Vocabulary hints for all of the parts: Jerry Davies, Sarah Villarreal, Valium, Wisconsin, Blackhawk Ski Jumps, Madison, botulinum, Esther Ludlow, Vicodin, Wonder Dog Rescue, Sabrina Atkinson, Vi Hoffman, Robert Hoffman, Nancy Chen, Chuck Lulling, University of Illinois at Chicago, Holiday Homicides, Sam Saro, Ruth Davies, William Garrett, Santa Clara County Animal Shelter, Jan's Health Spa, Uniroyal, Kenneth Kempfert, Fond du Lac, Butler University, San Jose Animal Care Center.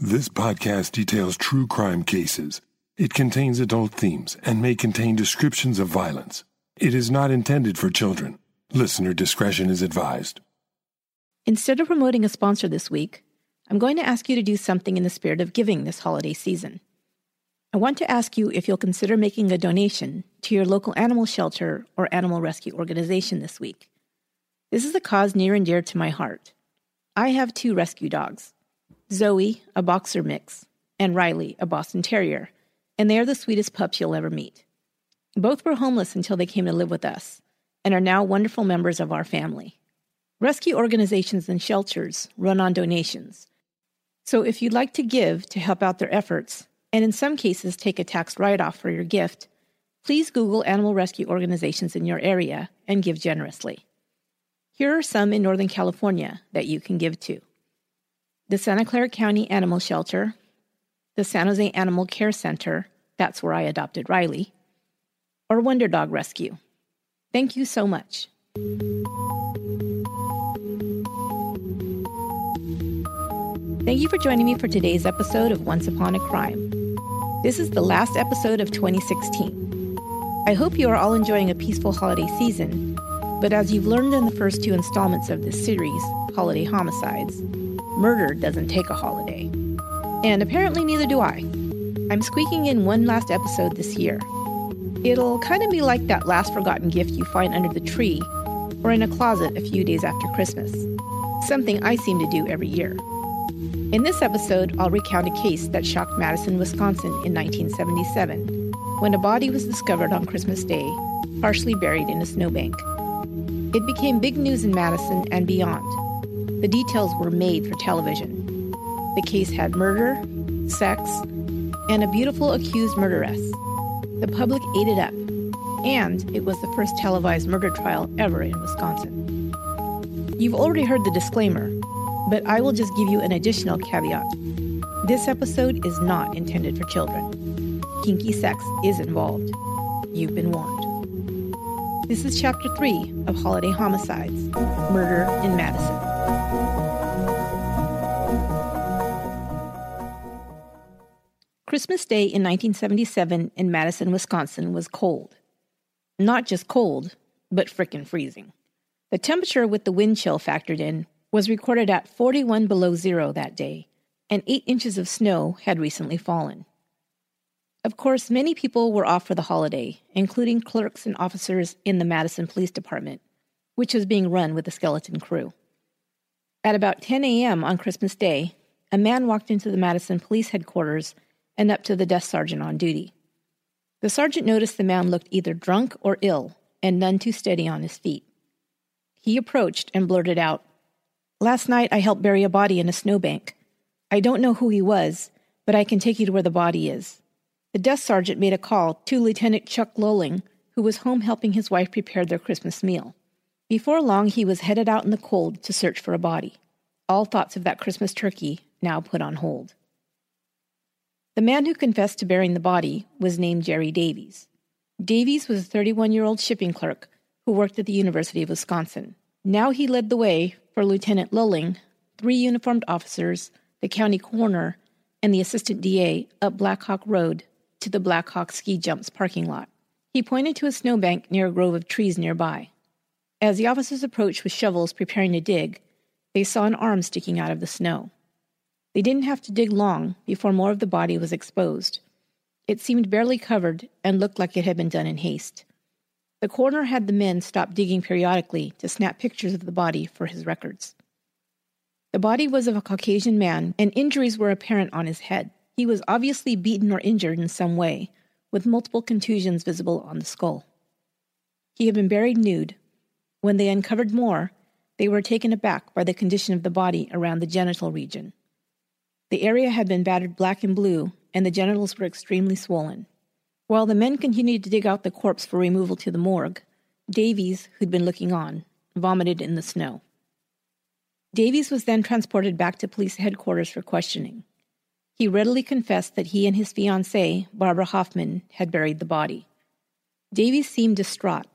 This podcast details true crime cases. It contains adult themes and may contain descriptions of violence. It is not intended for children. Listener discretion is advised. Instead of promoting a sponsor this week, I'm going to ask you to do something in the spirit of giving this holiday season. I want to ask you if you'll consider making a donation to your local animal shelter or animal rescue organization this week. This is a cause near and dear to my heart. I have two rescue dogs, Zoe, a boxer mix, and Riley, a Boston Terrier, and they are the sweetest pups you'll ever meet. Both were homeless until they came to live with us and are now wonderful members of our family. Rescue organizations and shelters run on donations, so if you'd like to give to help out their efforts, and in some cases take a tax write-off for your gift, please Google animal rescue organizations in your area and give generously. Here are some in Northern California that you can give to: the Santa Clara County Animal Shelter, the San Jose Animal Care Center, that's where I adopted Riley, or Wonder Dog Rescue. Thank you so much. Thank you for joining me for today's episode of Once Upon a Crime. This is the last episode of 2016. I hope you are all enjoying a peaceful holiday season, but as you've learned in the first two installments of this series, Holiday Homicides, murder doesn't take a holiday. And apparently neither do I. I'm squeaking in one last episode this year. It'll kind of be like that last forgotten gift you find under the tree or in a closet a few days after Christmas, something I seem to do every year. In this episode, I'll recount a case that shocked Madison, Wisconsin in 1977, when a body was discovered on Christmas Day, partially buried in a snowbank. It became big news in Madison and beyond. The details were made for television. The case had murder, sex, and a beautiful accused murderess. The public ate it up, and it was the first televised murder trial ever in Wisconsin. You've already heard the disclaimer, but I will just give you an additional caveat. This episode is not intended for children. Kinky sex is involved. You've been warned. This is Chapter 3 of Holiday Homicides, Murder in Madison. Christmas Day in 1977 in Madison, Wisconsin was cold. Not just cold, but frickin' freezing. The temperature with the wind chill factored in was recorded at 41 below zero that day, and 8 inches of snow had recently fallen. Of course, many people were off for the holiday, including clerks and officers in the Madison Police Department, which was being run with a skeleton crew. At about 10 a.m. on Christmas Day, a man walked into the Madison Police Headquarters and up to the desk sergeant on duty. The sergeant noticed the man looked either drunk or ill, and none too steady on his feet. He approached and blurted out, "Last night I helped bury a body in a snowbank. I don't know who he was, but I can take you to where the body is." The desk sergeant made a call to Lieutenant Chuck Lulling, who was home helping his wife prepare their Christmas meal. Before long, he was headed out in the cold to search for a body. All thoughts of that Christmas turkey now put on hold. The man who confessed to burying the body was named Jerry Davies. Davies was a 31-year-old shipping clerk who worked at the University of Wisconsin. Now he led the way for Lieutenant Lulling, three uniformed officers, the county coroner, and the assistant DA up Blackhawk Road to the Blackhawk Ski Jumps parking lot. He pointed to a snowbank near a grove of trees nearby. As the officers approached with shovels preparing to dig, they saw an arm sticking out of the snow. They didn't have to dig long before more of the body was exposed. It seemed barely covered and looked like it had been done in haste. The coroner had the men stop digging periodically to snap pictures of the body for his records. The body was of a Caucasian man, and injuries were apparent on his head. He was obviously beaten or injured in some way, with multiple contusions visible on the skull. He had been buried nude. When they uncovered more, they were taken aback by the condition of the body around the genital region. The area had been battered black and blue, and the genitals were extremely swollen. While the men continued to dig out the corpse for removal to the morgue, Davies, who'd been looking on, vomited in the snow. Davies was then transported back to police headquarters for questioning. He readily confessed that he and his fiancée, Barbara Hoffman, had buried the body. Davies seemed distraught,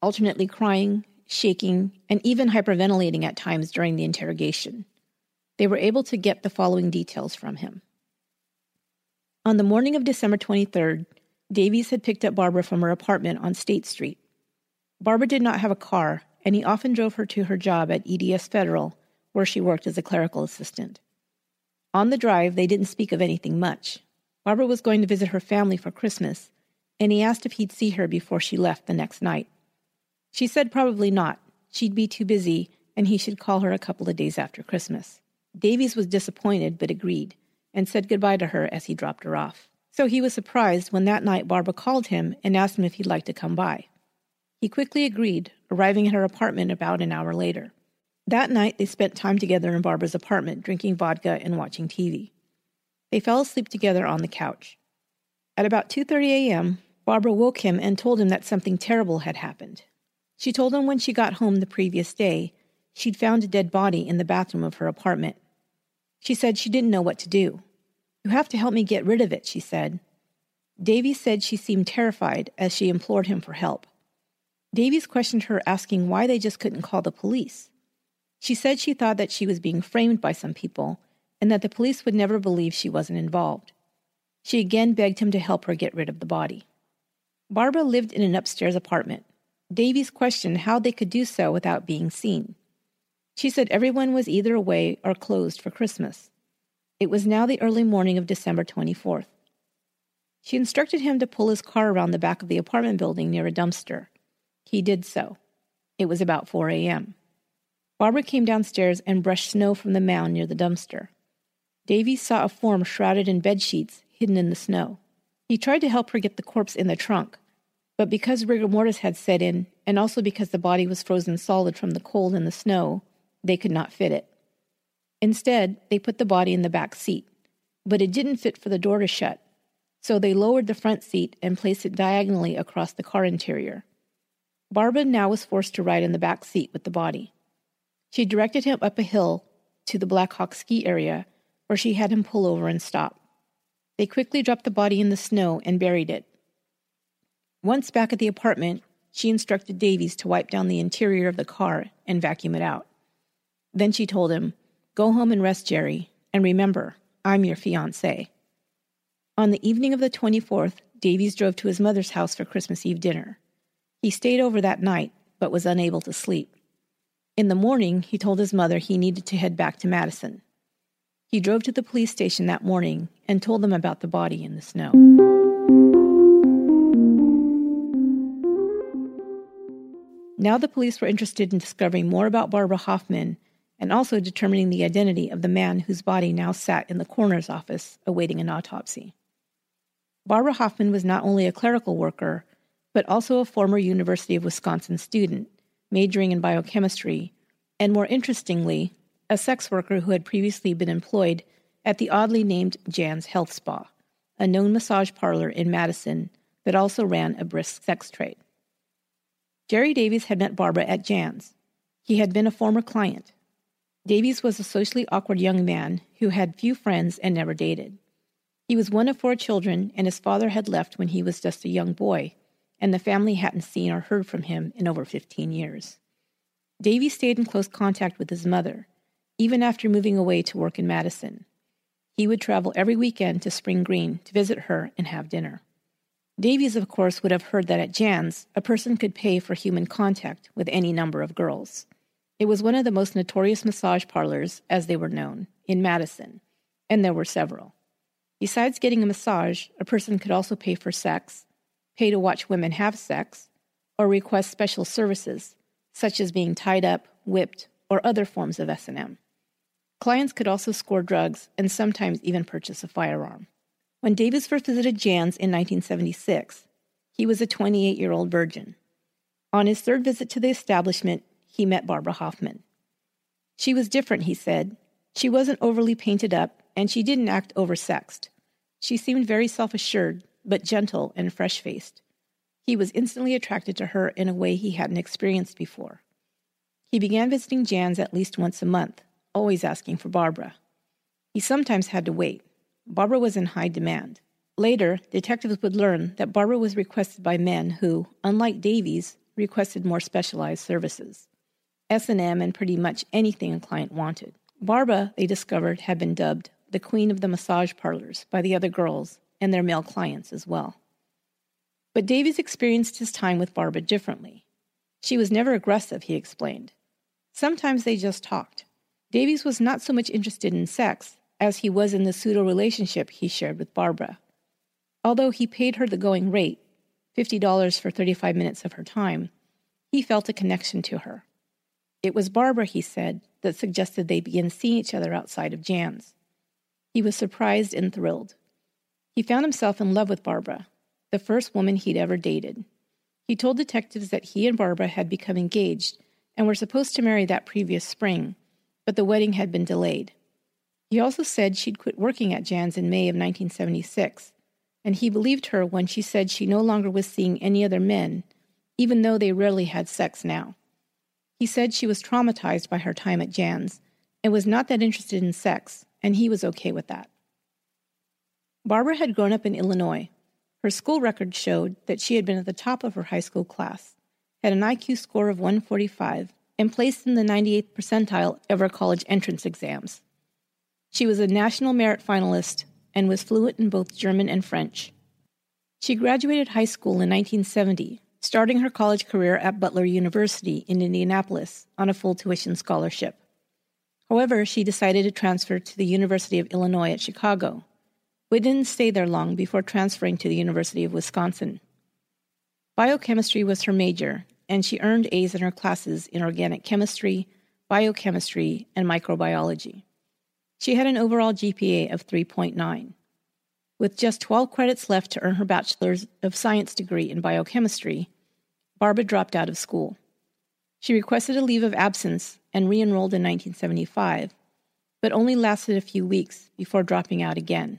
alternately crying, shaking, and even hyperventilating at times during the interrogation. they were able to get the following details from him. On the morning of December 23rd, Davies had picked up Barbara from her apartment on State Street. Barbara did not have a car, and he often drove her to her job at EDS Federal, where she worked as a clerical assistant. On the drive, they didn't speak of anything much. Barbara was going to visit her family for Christmas, and he asked if he'd see her before she left the next night. She said probably not. She'd be too busy, and he should call her a couple of days after Christmas. Davies was disappointed but agreed, and said goodbye to her as he dropped her off. So he was surprised when that night Barbara called him and asked him if he'd like to come by. He quickly agreed, arriving at her apartment about an hour later. That night, they spent time together in Barbara's apartment, drinking vodka and watching TV. They fell asleep together on the couch. At about 2:30 a.m., Barbara woke him and told him that something terrible had happened. She told him when she got home the previous day, she'd found a dead body in the bathroom of her apartment. She said she didn't know what to do. "You have to help me get rid of it," she said. Davies said she seemed terrified as she implored him for help. Davies questioned her, asking why they just couldn't call the police. She said she thought that she was being framed by some people and that the police would never believe she wasn't involved. She again begged him to help her get rid of the body. Barbara lived in an upstairs apartment. Davies questioned how they could do so without being seen. She said everyone was either away or closed for Christmas. It was now the early morning of December 24th. She instructed him to pull his car around the back of the apartment building near a dumpster. He did so. It was about 4 a.m. Barbara came downstairs and brushed snow from the mound near the dumpster. Davies saw a form shrouded in bedsheets, hidden in the snow. He tried to help her get the corpse in the trunk, but because rigor mortis had set in, and also because the body was frozen solid from the cold and the snow, they could not fit it. Instead, they put the body in the back seat, but it didn't fit for the door to shut, so they lowered the front seat and placed it diagonally across the car interior. Barbara now was forced to ride in the back seat with the body. She directed him up a hill to the Blackhawk Ski area, where she had him pull over and stop. They quickly dropped the body in the snow and buried it. Once back at the apartment, she instructed Davies to wipe down the interior of the car and vacuum it out. Then she told him, "Go home and rest, Jerry, and remember, I'm your fiancé." On the evening of the 24th, Davies drove to his mother's house for Christmas Eve dinner. He stayed over that night, but was unable to sleep. In the morning, he told his mother he needed to head back to Madison. He drove to the police station that morning and told them about the body in the snow. Now the police were interested in discovering more about Barbara Hoffman and also determining the identity of the man whose body now sat in the coroner's office awaiting an autopsy. Barbara Hoffman was not only a clerical worker, but also a former University of Wisconsin student, majoring in biochemistry, and more interestingly, a sex worker who had previously been employed at the oddly named Jan's Health Spa, a known massage parlor in Madison that also ran a brisk sex trade. Jerry Davies had met Barbara at Jan's. He had been a former client. Davies was a socially awkward young man who had few friends and never dated. He was one of four children, and his father had left when he was just a young boy, and the family hadn't seen or heard from him in over 15 years. Davies stayed in close contact with his mother, even after moving away to work in Madison. He would travel every weekend to Spring Green to visit her and have dinner. Davies, of course, would have heard that at Jan's, a person could pay for human contact with any number of girls. It was one of the most notorious massage parlors, as they were known, in Madison, and there were several. Besides getting a massage, a person could also pay for sex, pay to watch women have sex, or request special services, such as being tied up, whipped, or other forms of S&M. Clients could also score drugs and sometimes even purchase a firearm. When Davies first visited Jan's in 1976, he was a 28-year-old virgin. On his third visit to the establishment, he met Barbara Hoffman. She was different, he said. She wasn't overly painted up, and she didn't act oversexed. She seemed very self-assured, but gentle and fresh-faced. He was instantly attracted to her in a way he hadn't experienced before. He began visiting Jan's at least once a month, always asking for Barbara. He sometimes had to wait. Barbara was in high demand. Later, detectives would learn that Barbara was requested by men who, unlike Davies, requested more specialized services, S&M and pretty much anything a client wanted. Barbara, they discovered, had been dubbed the queen of the massage parlors by the other girls and their male clients as well. But Davies experienced his time with Barbara differently. She was never aggressive, he explained. Sometimes they just talked. Davies was not so much interested in sex as he was in the pseudo-relationship he shared with Barbara. Although he paid her the going rate, $50 for 35 minutes of her time, he felt a connection to her. It was Barbara, he said, that suggested they begin seeing each other outside of Jan's. He was surprised and thrilled. He found himself in love with Barbara, the first woman he'd ever dated. He told detectives that he and Barbara had become engaged and were supposed to marry that previous spring, but the wedding had been delayed. He also said she'd quit working at Jan's in May of 1976, and he believed her when she said she no longer was seeing any other men, even though they rarely had sex now. He said she was traumatized by her time at Jan's and was not that interested in sex, and he was okay with that. Barbara had grown up in Illinois. Her school record showed that she had been at the top of her high school class, had an IQ score of 145, and placed in the 98th percentile of her college entrance exams. She was a national merit finalist and was fluent in both German and French. She graduated high school in 1970, starting her college career at Butler University in Indianapolis on a full tuition scholarship. However, she decided to transfer to the University of Illinois at Chicago, but didn't stay there long before transferring to the University of Wisconsin. Biochemistry was her major, and she earned A's in her classes in organic chemistry, biochemistry, and microbiology. She had an overall GPA of 3.9. With just 12 credits left to earn her Bachelor's of Science degree in biochemistry, Barbara dropped out of school. She requested a leave of absence and re-enrolled in 1975, but only lasted a few weeks before dropping out again.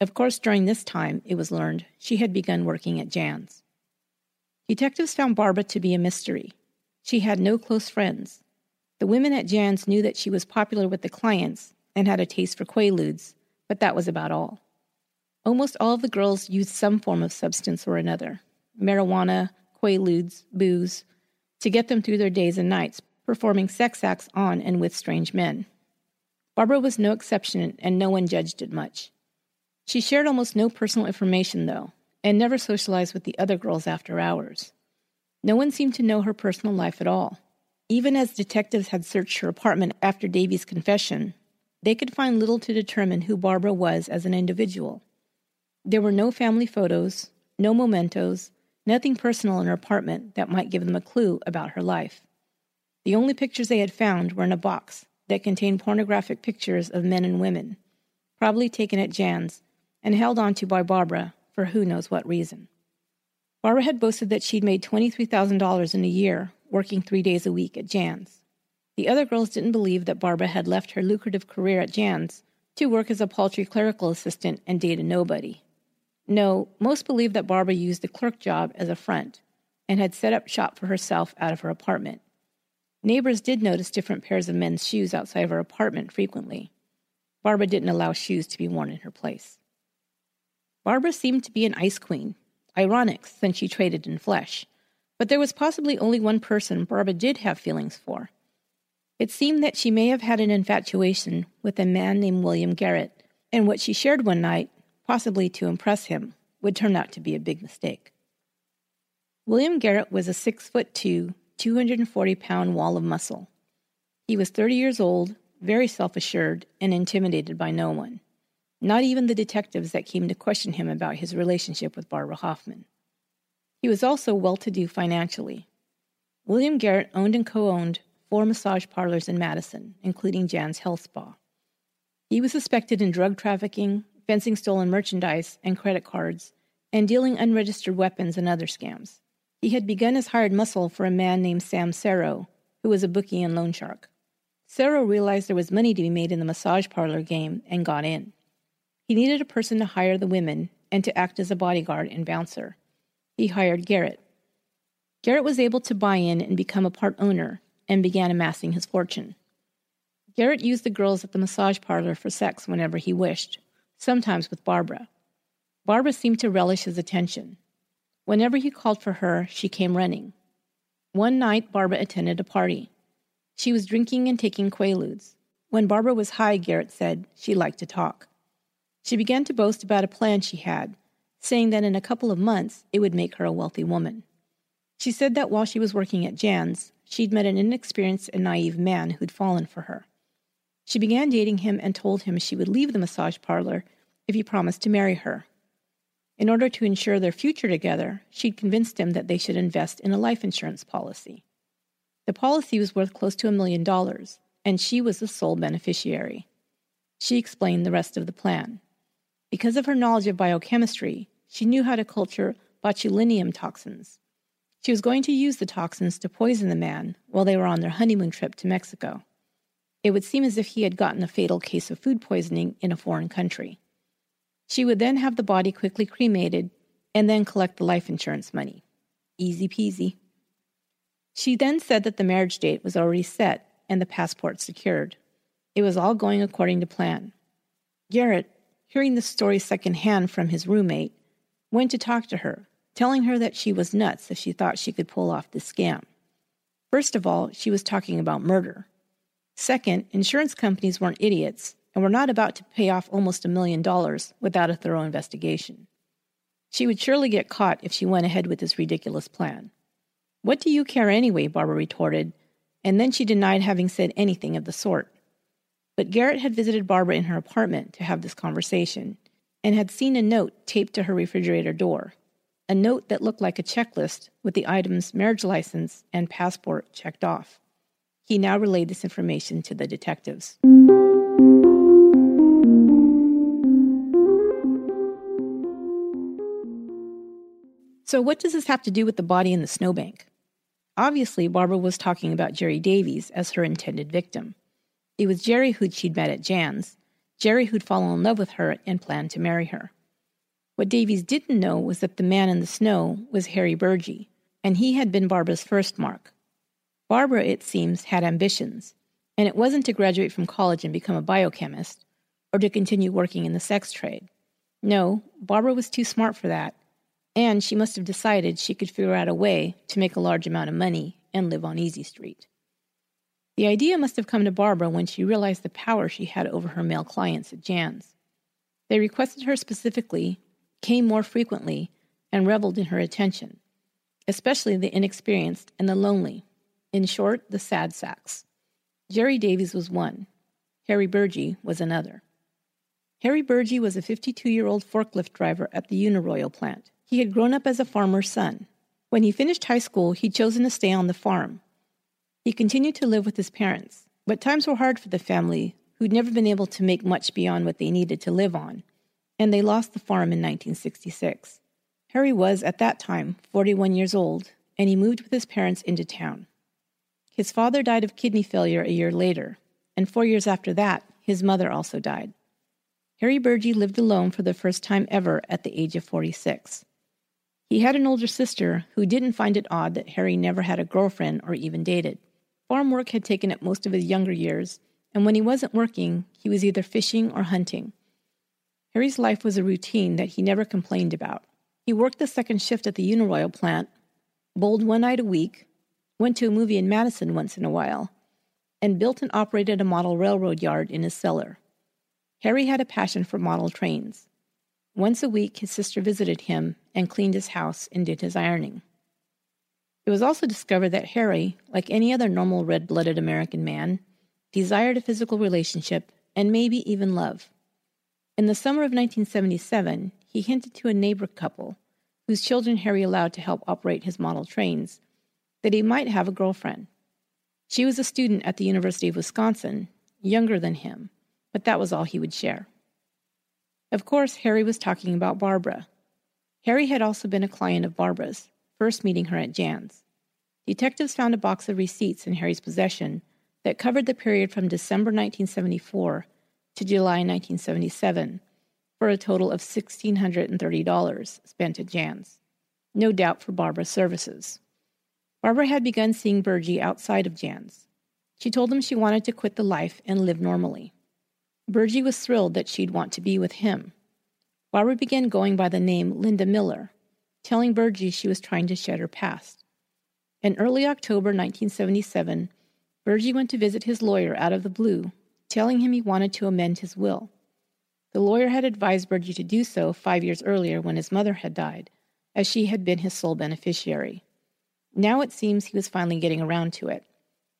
Of course, during this time, it was learned she had begun working at Jan's. Detectives found Barbara to be a mystery. She had no close friends. The women at Jan's knew that she was popular with the clients and had a taste for Quaaludes, but that was about all. Almost all of the girls used some form of substance or another, marijuana, Quaaludes, booze, to get them through their days and nights, performing sex acts on and with strange men. Barbara was no exception, and no one judged it much. She shared almost no personal information, though, and never socialized with the other girls after hours. No one seemed to know her personal life at all. Even as detectives had searched her apartment after Davies' confession, they could find little to determine who Barbara was as an individual. There were no family photos, no mementos, nothing personal in her apartment that might give them a clue about her life. The only pictures they had found were in a box that contained pornographic pictures of men and women, probably taken at Jan's and held onto by Barbara for who knows what reason. Barbara had boasted that she'd made $23,000 in a year working 3 days a week at Jan's. The other girls didn't believe that Barbara had left her lucrative career at Jan's to work as a paltry clerical assistant and date a nobody. No, most believed that Barbara used the clerk job as a front and had set up shop for herself out of her apartment. Neighbors did notice different pairs of men's shoes outside of her apartment frequently. Barbara didn't allow shoes to be worn in her place. Barbara seemed to be an ice queen, ironic since she traded in flesh, but there was possibly only one person Barbara did have feelings for. It seemed that she may have had an infatuation with a man named William Garrett, and what she shared one night, possibly to impress him, would turn out to be a big mistake. William Garrett was a 6'2", 240-pound wall of muscle. He was 30 years old, very self-assured, and intimidated by no one, not even the detectives that came to question him about his relationship with Barbara Hoffman. He was also well-to-do financially. William Garrett owned and co-owned 4 massage parlors in Madison, including Jan's Health Spa. He was suspected in drug trafficking, fencing stolen merchandise and credit cards, and dealing unregistered weapons and other scams. He had begun as hired muscle for a man named Sam Saro, who was a bookie and loan shark. Saro realized there was money to be made in the massage parlor game and got in. He needed a person to hire the women and to act as a bodyguard and bouncer. He hired Garrett. Garrett was able to buy in and become a part owner, and began amassing his fortune. Garrett used the girls at the massage parlor for sex whenever he wished, sometimes with Barbara. Barbara seemed to relish his attention. Whenever he called for her, she came running. One night, Barbara attended a party. She was drinking and taking Quaaludes. When Barbara was high, Garrett said, she liked to talk. She began to boast about a plan she had, saying that in a couple of months it would make her a wealthy woman. She said that while she was working at Jan's, she'd met an inexperienced and naive man who'd fallen for her. She began dating him and told him she would leave the massage parlor if he promised to marry her. In order to ensure their future together, she'd convinced him that they should invest in a life insurance policy. The policy was worth close to $1 million, and she was the sole beneficiary. She explained the rest of the plan. Because of her knowledge of biochemistry, she knew how to culture botulinum toxins. She was going to use the toxins to poison the man while they were on their honeymoon trip to Mexico. It would seem as if he had gotten a fatal case of food poisoning in a foreign country. She would then have the body quickly cremated and then collect the life insurance money. Easy peasy. She then said that the marriage date was already set and the passport secured. It was all going according to plan. Garrett, hearing the story secondhand from his roommate, went to talk to her, telling her that she was nuts if she thought she could pull off the scam. First of all, she was talking about murder. Second, insurance companies weren't idiots and were not about to pay off almost $1 million without a thorough investigation. She would surely get caught if she went ahead with this ridiculous plan. "What do you care anyway?" Barbara retorted, and then she denied having said anything of the sort. But Garrett had visited Barbara in her apartment to have this conversation and had seen a note taped to her refrigerator door, a note that looked like a checklist with the items marriage license and passport checked off. He now relayed this information to the detectives. So what does this have to do with the body in the snowbank? Obviously, Barbara was talking about Jerry Davies as her intended victim. It was Jerry who she'd met at Jan's, Jerry who'd fallen in love with her and planned to marry her. What Davies didn't know was that the man in the snow was Harry Burgey, and he had been Barbara's first mark. Barbara, it seems, had ambitions, and it wasn't to graduate from college and become a biochemist, or to continue working in the sex trade. No, Barbara was too smart for that, and she must have decided she could figure out a way to make a large amount of money and live on Easy Street. The idea must have come to Barbara when she realized the power she had over her male clients at Jan's. They requested her specifically, came more frequently, and reveled in her attention, especially the inexperienced and the lonely. In short, the sad sacks. Jerry Davies was one. Harry Burgey was another. Harry Burgey was a 52-year-old forklift driver at the Uniroyal plant. He had grown up as a farmer's son. When he finished high school, he'd chosen to stay on the farm. He continued to live with his parents, but times were hard for the family, who'd never been able to make much beyond what they needed to live on, and they lost the farm in 1966. Harry was, at that time, 41 years old, and he moved with his parents into town. His father died of kidney failure a year later, and 4 years after that, his mother also died. Harry Burgey lived alone for the first time ever at the age of 46. He had an older sister who didn't find it odd that Harry never had a girlfriend or even dated. Farm work had taken up most of his younger years, and when he wasn't working, he was either fishing or hunting. Harry's life was a routine that he never complained about. He worked the second shift at the Uniroyal plant, bowled one night a week, went to a movie in Madison once in a while, and built and operated a model railroad yard in his cellar. Harry had a passion for model trains. Once a week, his sister visited him and cleaned his house and did his ironing. It was also discovered that Harry, like any other normal red-blooded American man, desired a physical relationship and maybe even love. In the summer of 1977, he hinted to a neighbor couple, whose children Harry allowed to help operate his model trains, that he might have a girlfriend. She was a student at the University of Wisconsin, younger than him, but that was all he would share. Of course, Harry was talking about Barbara. Harry had also been a client of Barbara's, first meeting her at Jan's. Detectives found a box of receipts in Harry's possession that covered the period from December 1974 to July 1977 for a total of $1,630 spent at Jan's, no doubt for Barbara's services. Barbara had begun seeing Burgey outside of Jan's. She told him she wanted to quit the life and live normally. Burgey was thrilled that she'd want to be with him. Barbara began going by the name Linda Miller, telling Burgey she was trying to shed her past. In early October 1977, Burgey went to visit his lawyer out of the blue telling him he wanted to amend his will. The lawyer had advised Burgey to do so 5 years earlier when his mother had died, as she had been his sole beneficiary. Now it seems he was finally getting around to it,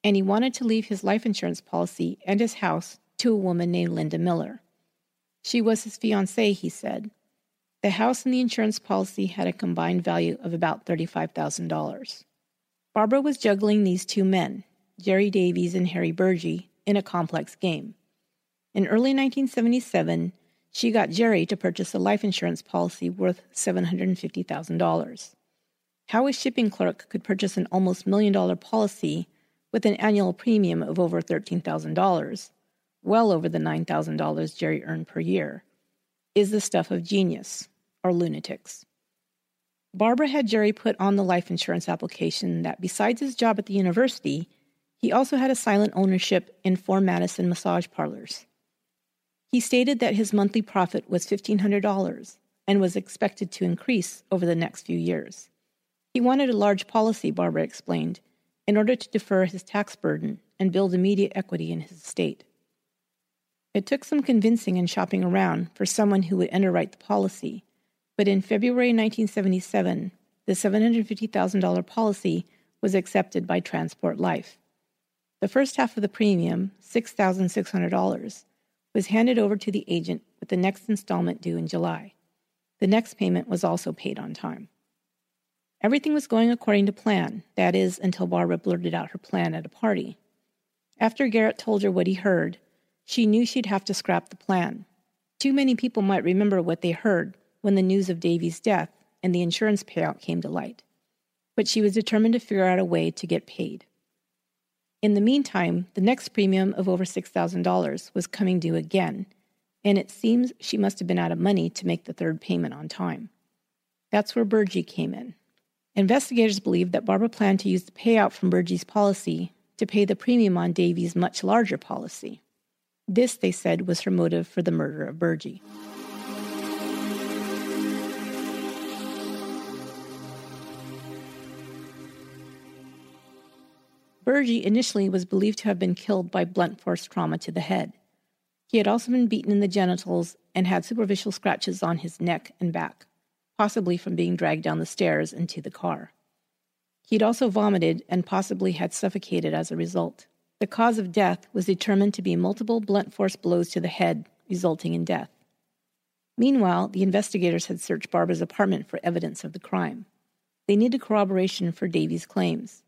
and he wanted to leave his life insurance policy and his house to a woman named Linda Miller. She was his fiancée, he said. The house and the insurance policy had a combined value of about $35,000. Barbara was juggling these two men, Jerry Davies and Harry Burgey, in a complex game. In early 1977, she got Jerry to purchase a life insurance policy worth $750,000. How a shipping clerk could purchase an almost million-dollar policy with an annual premium of over $13,000, well over the $9,000 Jerry earned per year, is the stuff of genius, or lunatics. Barbara had Jerry put on the life insurance application that besides his job at the university, he also had a silent ownership in 4 Madison massage parlors. He stated that his monthly profit was $1,500 and was expected to increase over the next few years. He wanted a large policy, Barbara explained, in order to defer his tax burden and build immediate equity in his estate. It took some convincing and shopping around for someone who would underwrite the policy, but in February 1977, the $750,000 policy was accepted by Transport Life. The first half of the premium, $6,600, was handed over to the agent with the next installment due in July. The next payment was also paid on time. Everything was going according to plan, that is, until Barbara blurted out her plan at a party. After Garrett told her what he heard, she knew she'd have to scrap the plan. Too many people might remember what they heard when the news of Davy's death and the insurance payout came to light, but she was determined to figure out a way to get paid. In the meantime, the next premium of over $6,000 was coming due again, and it seems she must have been out of money to make the third payment on time. That's where Burgey came in. Investigators believe that Barbara planned to use the payout from Burgey's policy to pay the premium on Davies' much larger policy. This, they said, was her motive for the murder of Burgey. Burgey initially was believed to have been killed by blunt force trauma to the head. He had also been beaten in the genitals and had superficial scratches on his neck and back, possibly from being dragged down the stairs and to the car. He'd also vomited and possibly had suffocated as a result. The cause of death was determined to be multiple blunt force blows to the head, resulting in death. Meanwhile, the investigators had searched Barbara's apartment for evidence of the crime. They needed corroboration for Davies' claims.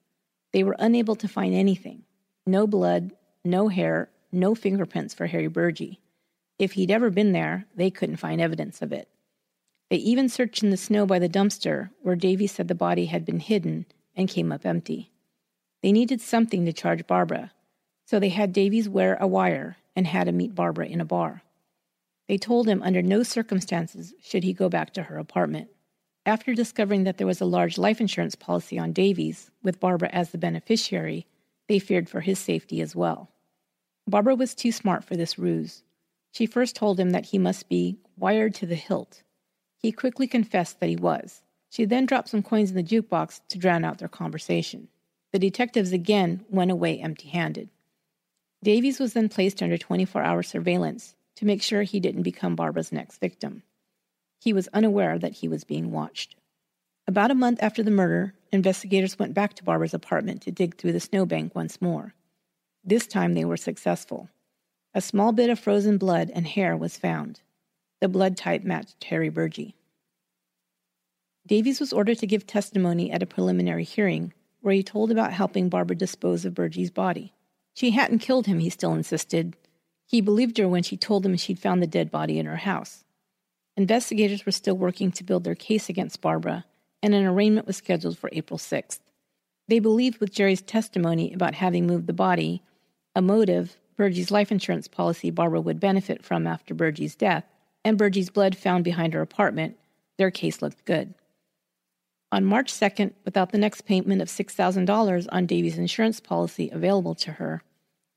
They were unable to find anything. No blood, no hair, no fingerprints for Harry Burgey. If he'd ever been there, they couldn't find evidence of it. They even searched in the snow by the dumpster, where Davies said the body had been hidden, and came up empty. They needed something to charge Barbara, so they had Davies wear a wire and had him meet Barbara in a bar. They told him under no circumstances should he go back to her apartment. After discovering that there was a large life insurance policy on Davies, with Barbara as the beneficiary, they feared for his safety as well. Barbara was too smart for this ruse. She first told him that he must be wired to the hilt. He quickly confessed that he was. She then dropped some coins in the jukebox to drown out their conversation. The detectives again went away empty-handed. Davies was then placed under 24-hour surveillance to make sure he didn't become Barbara's next victim. He was unaware that he was being watched. About a month after the murder, investigators went back to Barbara's apartment to dig through the snowbank once more. This time they were successful. A small bit of frozen blood and hair was found. The blood type matched Harry Burgey. Davies was ordered to give testimony at a preliminary hearing where he told about helping Barbara dispose of Burgey's body. She hadn't killed him, he still insisted. He believed her when she told him she'd found the dead body in her house. Investigators were still working to build their case against Barbara, and an arraignment was scheduled for April 6th. They believed with Jerry's testimony about having moved the body, a motive, Burgey's life insurance policy Barbara would benefit from after Burgey's death, and Burgey's blood found behind her apartment, their case looked good. On March 2nd, without the next payment of $6,000 on Davies' insurance policy available to her,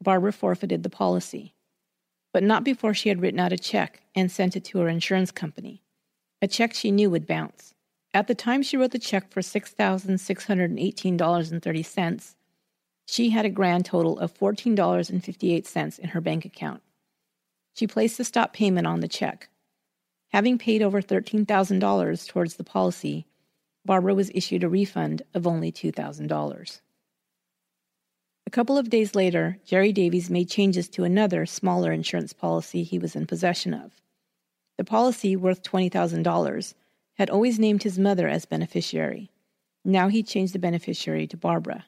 Barbara forfeited the policy, but not before she had written out a check and sent it to her insurance company, a check she knew would bounce. At the time she wrote the check for $6,618.30, She had a grand total of $14.58 in her bank account. She placed the stop payment on the check. Having paid over $13,000 towards the policy, Barbara was issued a refund of only $2,000. A couple of days later, Jerry Davies made changes to another, smaller insurance policy he was in possession of. The policy, worth $20,000, had always named his mother as beneficiary. Now he changed the beneficiary to Barbara.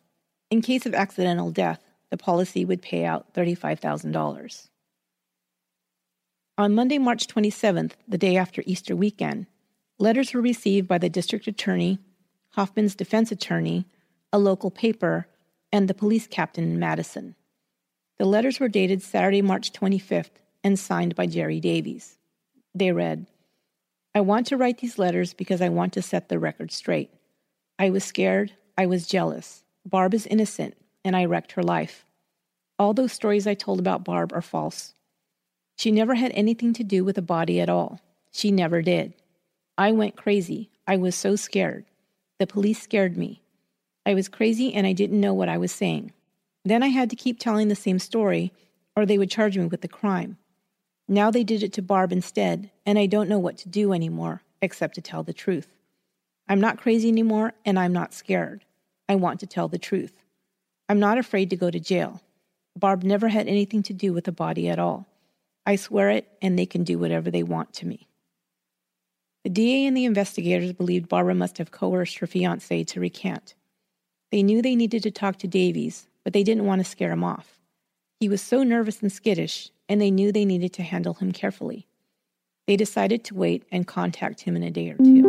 In case of accidental death, the policy would pay out $35,000. On Monday, March 27th, the day after Easter weekend, letters were received by the district attorney, Hoffman's defense attorney, a local paper, and the police captain in Madison. The letters were dated Saturday, March 25th, and signed by Jerry Davies. They read, "I want to write these letters because I want to set the record straight. I was scared. I was jealous. Barb is innocent, and I wrecked her life. All those stories I told about Barb are false. She never had anything to do with a body at all. She never did. I went crazy. I was so scared. The police scared me. I was crazy, and I didn't know what I was saying. Then I had to keep telling the same story, or they would charge me with the crime. Now they did it to Barb instead, and I don't know what to do anymore, except to tell the truth. I'm not crazy anymore, and I'm not scared. I want to tell the truth. I'm not afraid to go to jail. Barb never had anything to do with the body at all. I swear it, and they can do whatever they want to me." The DA and the investigators believed Barbara must have coerced her fiancé to recant. They knew they needed to talk to Davies, but they didn't want to scare him off. He was so nervous and skittish, and they knew they needed to handle him carefully. They decided to wait and contact him in a day or two.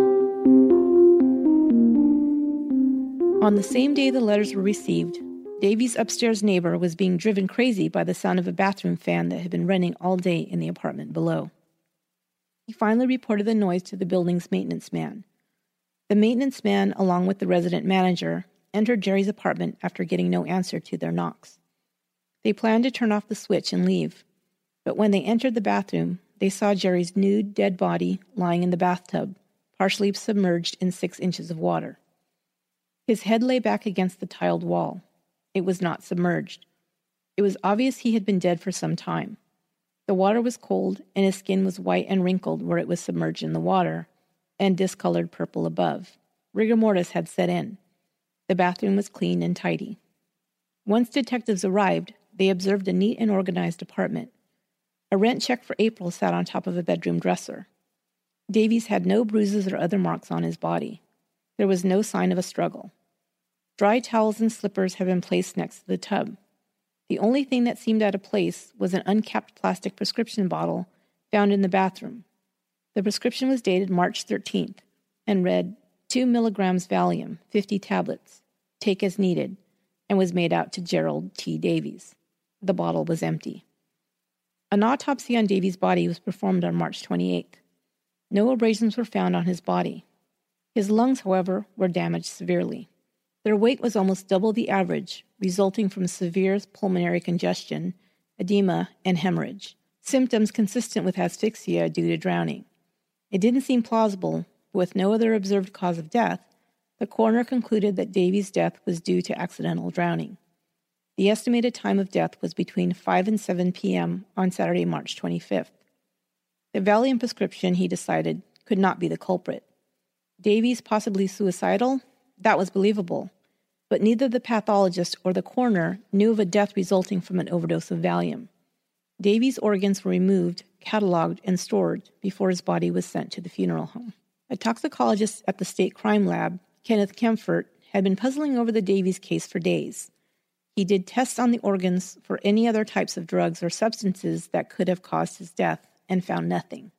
On the same day the letters were received, Davies' upstairs neighbor was being driven crazy by the sound of a bathroom fan that had been running all day in the apartment below. He finally reported the noise to the building's maintenance man. The maintenance man, along with the resident manager, entered Jerry's apartment after getting no answer to their knocks. They planned to turn off the switch and leave, but when they entered the bathroom, they saw Jerry's nude, dead body lying in the bathtub, partially submerged in 6 inches of water. His head lay back against the tiled wall. It was not submerged. It was obvious he had been dead for some time. The water was cold, and his skin was white and wrinkled where it was submerged in the water, and discolored purple above. Rigor mortis had set in. The bathroom was clean and tidy. Once detectives arrived, they observed a neat and organized apartment. A rent check for April sat on top of a bedroom dresser. Davies had no bruises or other marks on his body. There was no sign of a struggle. Dry towels and slippers had been placed next to the tub. The only thing that seemed out of place was an uncapped plastic prescription bottle found in the bathroom. The prescription was dated March 13th and read 2 milligrams Valium, 50 tablets, take as needed, and was made out to Gerald T. Davies. The bottle was empty. An autopsy on Davies' body was performed on March 28th. No abrasions were found on his body. His lungs, however, were damaged severely. Their weight was almost double the average, resulting from severe pulmonary congestion, edema, and hemorrhage, symptoms consistent with asphyxia due to drowning. It didn't seem plausible, but with no other observed cause of death, the coroner concluded that Davies' death was due to accidental drowning. The estimated time of death was between 5 and 7 p.m. on Saturday, March 25th. The Valium prescription, he decided, could not be the culprit. Davies possibly suicidal? That was believable, but neither the pathologist or the coroner knew of a death resulting from an overdose of Valium. Davies' organs were removed, cataloged, and stored before his body was sent to the funeral home. A toxicologist at the state crime lab, Kenneth Kempfert, had been puzzling over the Davies case for days. He did tests on the organs for any other types of drugs or substances that could have caused his death and found nothing.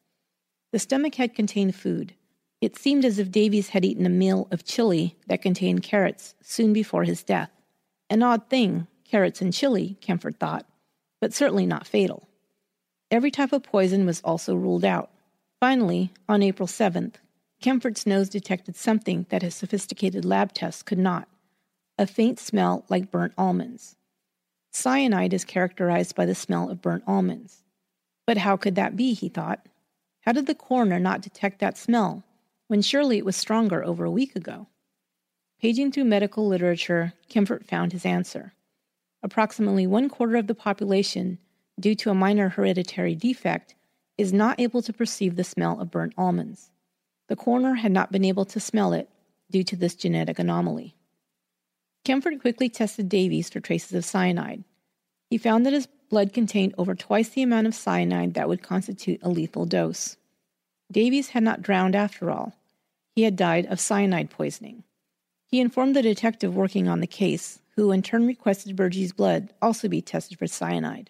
The stomach had contained food. It seemed as if Davies had eaten a meal of chili that contained carrots soon before his death. An odd thing, carrots and chili, Kempfert thought, but certainly not fatal. Every type of poison was also ruled out. Finally, on April 7th, Kempfert's nose detected something that his sophisticated lab tests could not, a faint smell like burnt almonds. Cyanide is characterized by the smell of burnt almonds. But how could that be, he thought. How did the coroner not detect that smell, when surely it was stronger over a week ago? Paging through medical literature, Kempfert found his answer. approximately one-quarter of the population, due to a minor hereditary defect, is not able to perceive the smell of burnt almonds. The coroner had not been able to smell it due to this genetic anomaly. Kempfert quickly tested Davies for traces of cyanide. He found that his blood contained over twice the amount of cyanide that would constitute a lethal dose. Davies had not drowned after all. He had died of cyanide poisoning. He informed the detective working on the case, who in turn requested Burgey's blood also be tested for cyanide.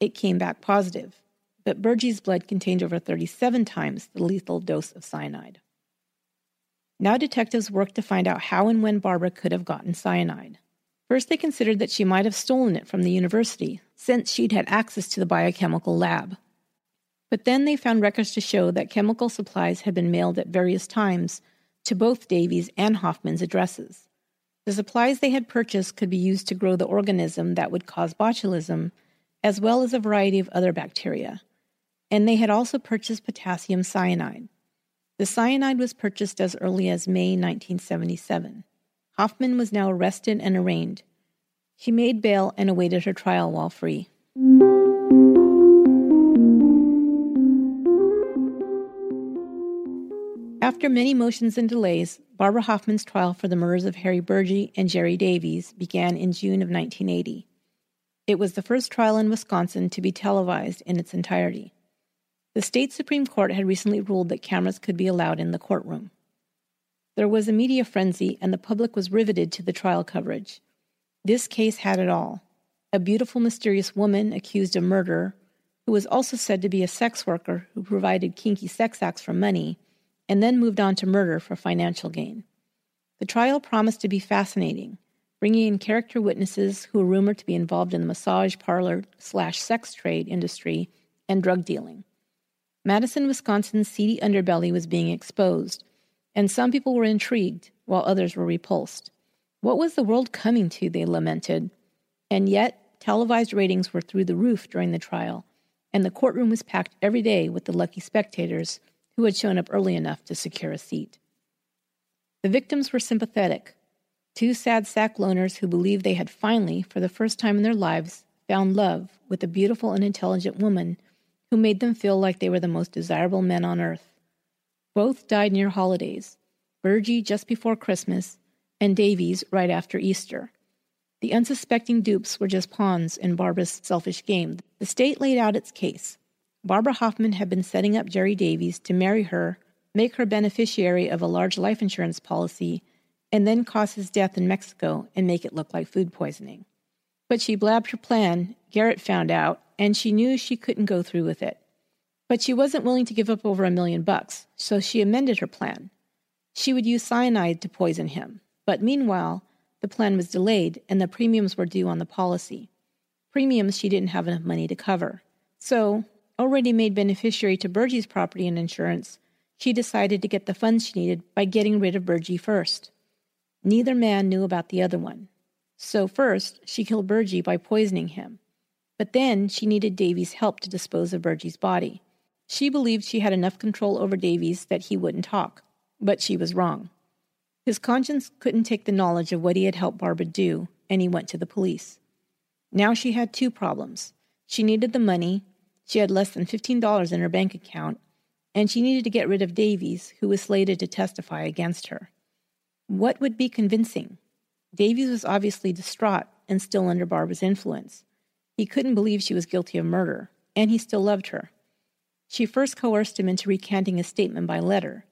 It came back positive, but Burgey's blood contained over 37 times the lethal dose of cyanide. Now detectives worked to find out how and when Barbara could have gotten cyanide. First, they considered that she might have stolen it from the university, since she'd had access to the biochemical lab. But then they found records to show that chemical supplies had been mailed at various times to both Davies and Hoffman's addresses. The supplies they had purchased could be used to grow the organism that would cause botulism, as well as a variety of other bacteria. And they had also purchased potassium cyanide. The cyanide was purchased as early as May 1977. Hoffman was now arrested and arraigned. She made bail and awaited her trial while free. After many motions and delays, Barbara Hoffman's trial for the murders of Harry Burgey and Jerry Davies began in June of 1980. It was the first trial in Wisconsin to be televised in its entirety. The state Supreme Court had recently ruled that cameras could be allowed in the courtroom. There was a media frenzy, and the public was riveted to the trial coverage. This case had it all. A beautiful, mysterious woman accused of murder, who was also said to be a sex worker who provided kinky sex acts for money, and then moved on to murder for financial gain. The trial promised to be fascinating, bringing in character witnesses who were rumored to be involved in the massage parlor/sex trade industry and drug dealing. Madison, Wisconsin's seedy underbelly was being exposed, and some people were intrigued, while others were repulsed. What was the world coming to, they lamented. And yet, televised ratings were through the roof during the trial, and the courtroom was packed every day with the lucky spectators who had shown up early enough to secure a seat. The victims were sympathetic, two sad sack loners who believed they had finally, for the first time in their lives, found love with a beautiful and intelligent woman who made them feel like they were the most desirable men on earth. Both died near holidays, Burgey just before Christmas and Davies right after Easter. The unsuspecting dupes were just pawns in Barbara's selfish game. The state laid out its case. Barbara Hoffman had been setting up Jerry Davies to marry her, make her beneficiary of a large life insurance policy, and then cause his death in Mexico and make it look like food poisoning. But she blabbed her plan, Garrett found out, and she knew she couldn't go through with it. But she wasn't willing to give up over $1 million, so she amended her plan. She would use cyanide to poison him, but meanwhile, the plan was delayed and the premiums were due on the policy. Premiums she didn't have enough money to cover. So, already made beneficiary to Burgey's property and insurance, she decided to get the funds she needed by getting rid of Burgey first. Neither man knew about the other one. So first, she killed Burgey by poisoning him. But then she needed Davies' help to dispose of Burgey's body. She believed she had enough control over Davies that he wouldn't talk, but she was wrong. His conscience couldn't take the knowledge of what he had helped Barbara do, and he went to the police. Now she had two problems. She needed the money, she had less than $15 in her bank account, and she needed to get rid of Davies, who was slated to testify against her. What would be convincing? Davies was obviously distraught and still under Barbara's influence. He couldn't believe she was guilty of murder, and he still loved her. She first coerced him into recanting his statement by letter,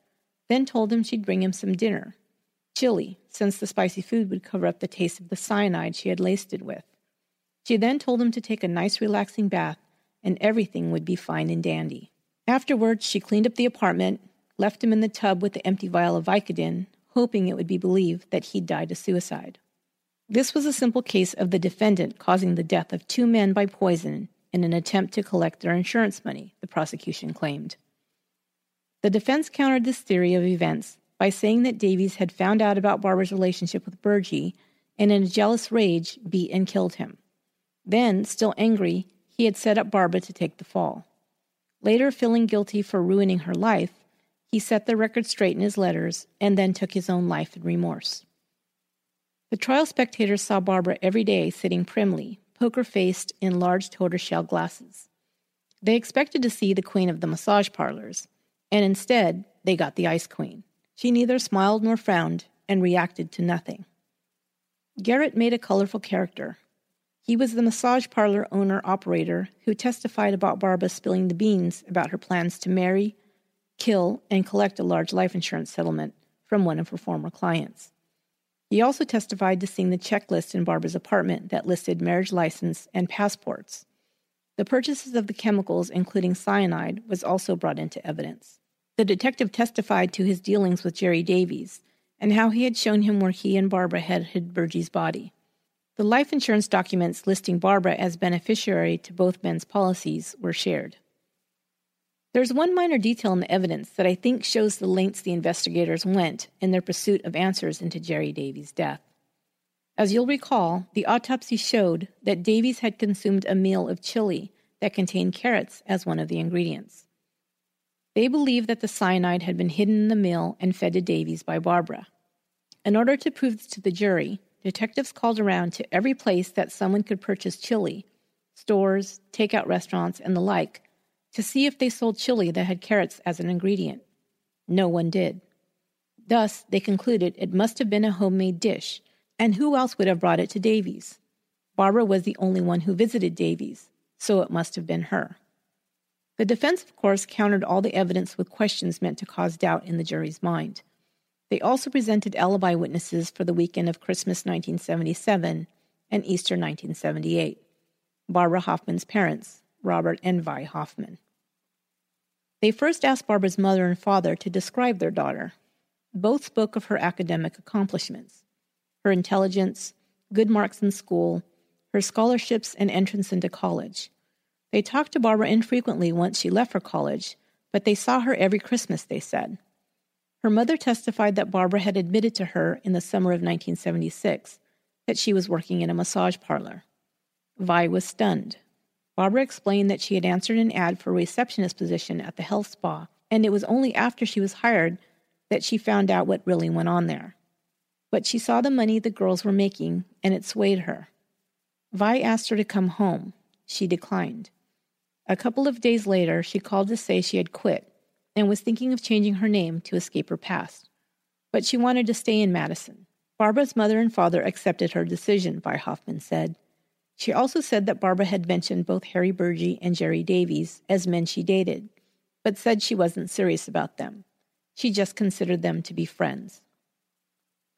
then told him she'd bring him some dinner, chili, since the spicy food would cover up the taste of the cyanide she had laced it with. She then told him to take a nice relaxing bath, and everything would be fine and dandy. Afterwards, she cleaned up the apartment, left him in the tub with the empty vial of Vicodin, hoping it would be believed that he'd died of suicide. This was a simple case of the defendant causing the death of two men by poison in an attempt to collect their insurance money, the prosecution claimed. The defense countered this theory of events by saying that Davies had found out about Barbara's relationship with Burgey and in a jealous rage beat and killed him. Then, still angry, he had set up Barbara to take the fall. Later, feeling guilty for ruining her life, he set the record straight in his letters and then took his own life in remorse. The trial spectators saw Barbara every day sitting primly, poker-faced in large tortoiseshell glasses. They expected to see the queen of the massage parlors, and instead they got the ice queen. She neither smiled nor frowned and reacted to nothing. Garrett made a colorful character. He was the massage parlor owner-operator who testified about Barbara spilling the beans about her plans to marry, kill, and collect a large life insurance settlement from one of her former clients. He also testified to seeing the checklist in Barbara's apartment that listed marriage license and passports. The purchases of the chemicals, including cyanide, was also brought into evidence. The detective testified to his dealings with Jerry Davies and how he had shown him where he and Barbara had hid Burgey's body. The life insurance documents listing Barbara as beneficiary to both men's policies were shared. There's one minor detail in the evidence that I think shows the lengths the investigators went in their pursuit of answers into Jerry Davies' death. As you'll recall, the autopsy showed that Davies had consumed a meal of chili that contained carrots as one of the ingredients. They believed that the cyanide had been hidden in the meal and fed to Davies by Barbara. In order to prove this to the jury, detectives called around to every place that someone could purchase chili, stores, takeout restaurants, and the like, to see if they sold chili that had carrots as an ingredient. No one did. Thus, they concluded it must have been a homemade dish, and who else would have brought it to Davies? Barbara was the only one who visited Davies, so it must have been her. The defense, of course, countered all the evidence with questions meant to cause doubt in the jury's mind. They also presented alibi witnesses for the weekend of Christmas 1977 and Easter 1978, Barbara Hoffman's parents, Robert and Vi Hoffman. They first asked Barbara's mother and father to describe their daughter. Both spoke of her academic accomplishments, her intelligence, good marks in school, her scholarships and entrance into college. They talked to Barbara infrequently once she left for college, but they saw her every Christmas, they said. Her mother testified that Barbara had admitted to her in the summer of 1976 that she was working in a massage parlor. Vi was stunned. Barbara explained that she had answered an ad for a receptionist position at the health spa, and it was only after she was hired that she found out what really went on there. But she saw the money the girls were making, and it swayed her. Vi asked her to come home. She declined. A couple of days later, she called to say she had quit and was thinking of changing her name to escape her past. But she wanted to stay in Madison. Barbara's mother and father accepted her decision, Vi Hoffman said. She also said that Barbara had mentioned both Harry Burgey and Jerry Davies as men she dated, but said she wasn't serious about them. She just considered them to be friends.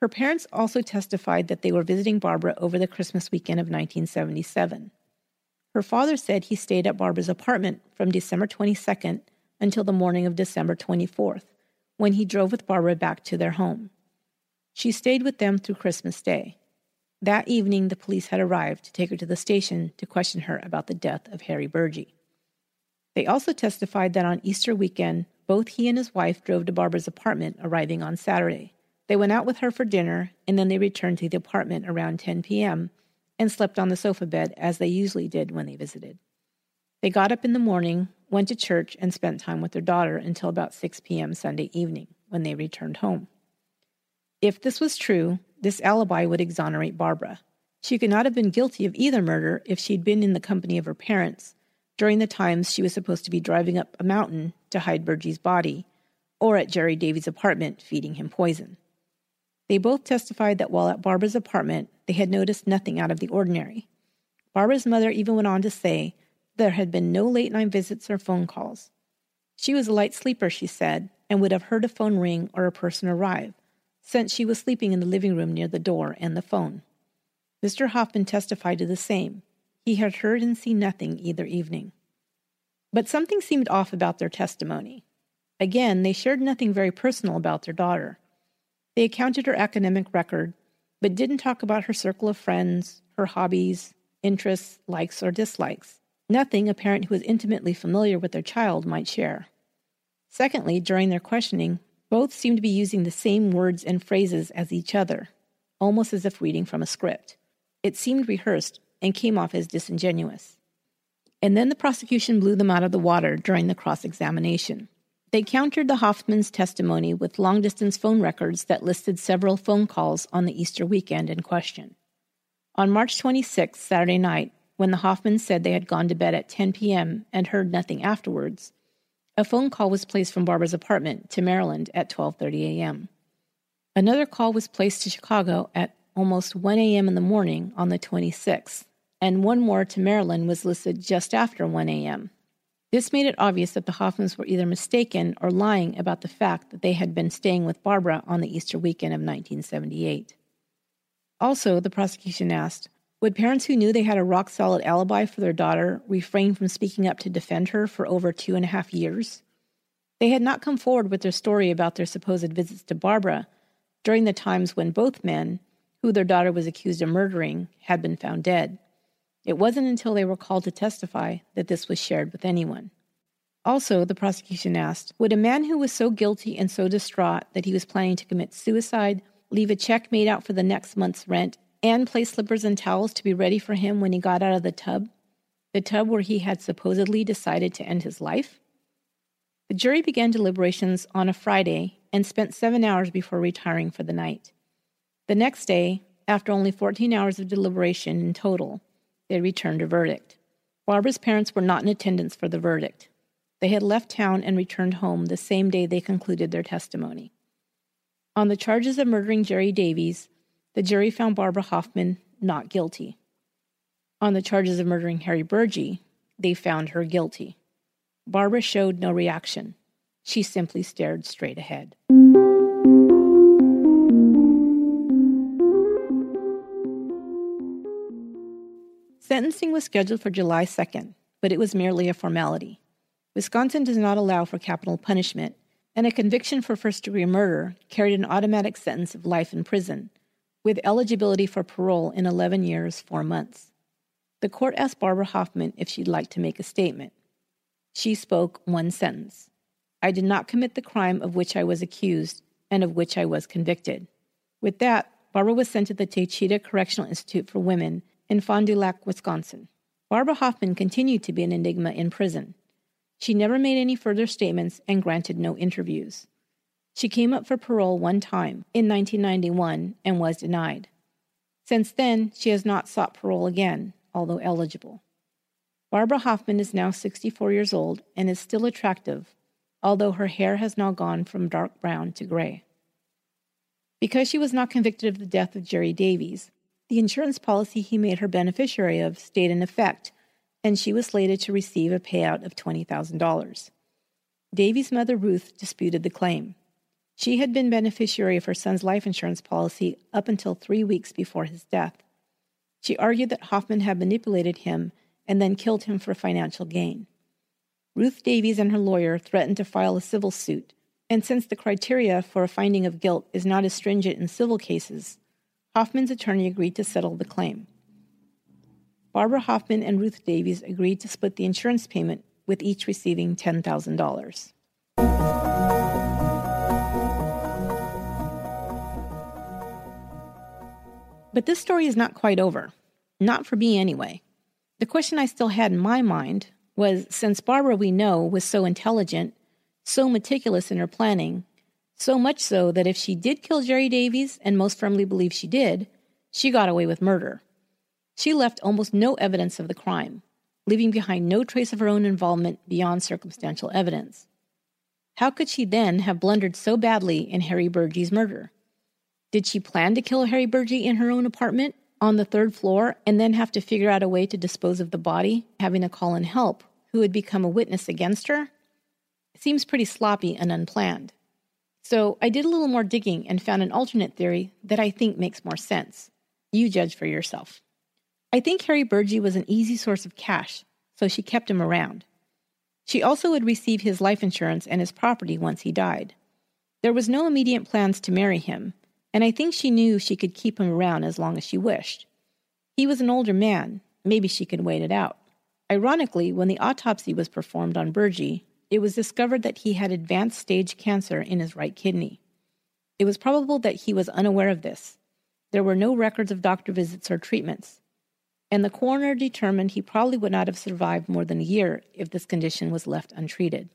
Her parents also testified that they were visiting Barbara over the Christmas weekend of 1977. Her father said he stayed at Barbara's apartment from December 22nd until the morning of December 24th, when he drove with Barbara back to their home. She stayed with them through Christmas Day. That evening, the police had arrived to take her to the station to question her about the death of Harry Burgey. They also testified that on Easter weekend, both he and his wife drove to Barbara's apartment, arriving on Saturday. They went out with her for dinner, and then they returned to the apartment around 10 p.m. and slept on the sofa bed, as they usually did when they visited. They got up in the morning, went to church, and spent time with their daughter until about 6 p.m. Sunday evening, when they returned home. If this was true, this alibi would exonerate Barbara. She could not have been guilty of either murder if she'd been in the company of her parents during the times she was supposed to be driving up a mountain to hide Burgey's body, or at Jerry Davies' apartment feeding him poison. They both testified that while at Barbara's apartment, they had noticed nothing out of the ordinary. Barbara's mother even went on to say there had been no late-night visits or phone calls. She was a light sleeper, she said, and would have heard a phone ring or a person arrive, since she was sleeping in the living room near the door and the phone. Mr. Hoffman testified to the same. He had heard and seen nothing either evening. But something seemed off about their testimony. Again, they shared nothing very personal about their daughter. They accounted her academic record, but didn't talk about her circle of friends, her hobbies, interests, likes, or dislikes. Nothing a parent who is intimately familiar with their child might share. Secondly, during their questioning, both seemed to be using the same words and phrases as each other, almost as if reading from a script. It seemed rehearsed and came off as disingenuous. And then the prosecution blew them out of the water during the cross-examination. They countered the Hoffman's testimony with long-distance phone records that listed several phone calls on the Easter weekend in question. On March 26th, Saturday night, when the Hoffmans said they had gone to bed at 10 p.m. and heard nothing afterwards, a phone call was placed from Barbara's apartment to Maryland at 12:30 a.m. Another call was placed to Chicago at almost 1 a.m. in the morning on the 26th, and one more to Maryland was listed just after 1 a.m. This made it obvious that the Hoffmans were either mistaken or lying about the fact that they had been staying with Barbara on the Easter weekend of 1978. Also, the prosecution asked, would parents who knew they had a rock-solid alibi for their daughter refrain from speaking up to defend her for over 2.5 years? They had not come forward with their story about their supposed visits to Barbara during the times when both men, who their daughter was accused of murdering, had been found dead. It wasn't until they were called to testify that this was shared with anyone. Also, the prosecution asked, would a man who was so guilty and so distraught that he was planning to commit suicide leave a check made out for the next month's rent and play slippers and towels to be ready for him when he got out of the tub where he had supposedly decided to end his life? The jury began deliberations on a Friday and spent 7 hours before retiring for the night. The next day, after only 14 hours of deliberation in total, they returned a verdict. Barbara's parents were not in attendance for the verdict. They had left town and returned home the same day they concluded their testimony. On the charges of murdering Jerry Davies, the jury found Barbara Hoffman not guilty. On the charges of murdering Harry Burgey, they found her guilty. Barbara showed no reaction. She simply stared straight ahead. Sentencing was scheduled for July 2nd, but it was merely a formality. Wisconsin does not allow for capital punishment, and a conviction for first-degree murder carried an automatic sentence of life in prison, with eligibility for parole in 11 years, 4 months. The court asked Barbara Hoffman if she'd like to make a statement. She spoke one sentence. "I did not commit the crime of which I was accused and of which I was convicted." With that, Barbara was sent to the Taycheedah Correctional Institute for Women in Fond du Lac, Wisconsin. Barbara Hoffman continued to be an enigma in prison. She never made any further statements and granted no interviews. She came up for parole one time, in 1991, and was denied. Since then, she has not sought parole again, although eligible. Barbara Hoffman is now 64 years old and is still attractive, although her hair has now gone from dark brown to gray. Because she was not convicted of the death of Jerry Davies, the insurance policy he made her beneficiary of stayed in effect, and she was slated to receive a payout of $20,000. Davies' mother, Ruth, disputed the claim. She had been beneficiary of her son's life insurance policy up until 3 weeks before his death. She argued that Hoffman had manipulated him and then killed him for financial gain. Ruth Davies and her lawyer threatened to file a civil suit, and since the criteria for a finding of guilt is not as stringent in civil cases, Hoffman's attorney agreed to settle the claim. Barbara Hoffman and Ruth Davies agreed to split the insurance payment, with each receiving $10,000. But this story is not quite over. Not for me, anyway. The question I still had in my mind was, since Barbara, we know, was so intelligent, so meticulous in her planning, so much so that if she did kill Jerry Davies, and most firmly believe she did, she got away with murder. She left almost no evidence of the crime, leaving behind no trace of her own involvement beyond circumstantial evidence. How could she then have blundered so badly in Harry Burgey's murder? Did she plan to kill Harry Burgey in her own apartment on the third floor and then have to figure out a way to dispose of the body, having to call in help, who had become a witness against her? It seems pretty sloppy and unplanned. So I did a little more digging and found an alternate theory that I think makes more sense. You judge for yourself. I think Harry Burgey was an easy source of cash, so she kept him around. She also would receive his life insurance and his property once he died. There was no immediate plans to marry him, and I think she knew she could keep him around as long as she wished. He was an older man. Maybe she could wait it out. Ironically, when the autopsy was performed on Burgey, it was discovered that he had advanced stage cancer in his right kidney. It was probable that he was unaware of this. There were no records of doctor visits or treatments, and the coroner determined he probably would not have survived more than a year if this condition was left untreated.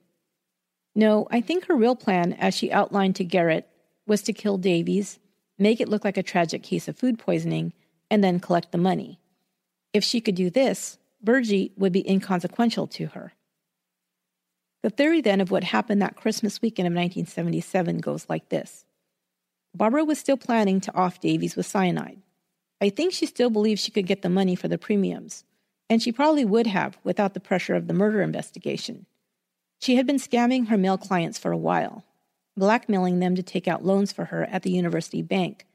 No, I think her real plan, as she outlined to Garrett, was to kill Davies, make it look like a tragic case of food poisoning, and then collect the money. If she could do this, Burgey would be inconsequential to her. The theory then of what happened that Christmas weekend of 1977 goes like this. Barbara was still planning to off Davies with cyanide. I think she still believed she could get the money for the premiums, and she probably would have without the pressure of the murder investigation. She had been scamming her male clients for a while, blackmailing them to take out loans for her at the university bank,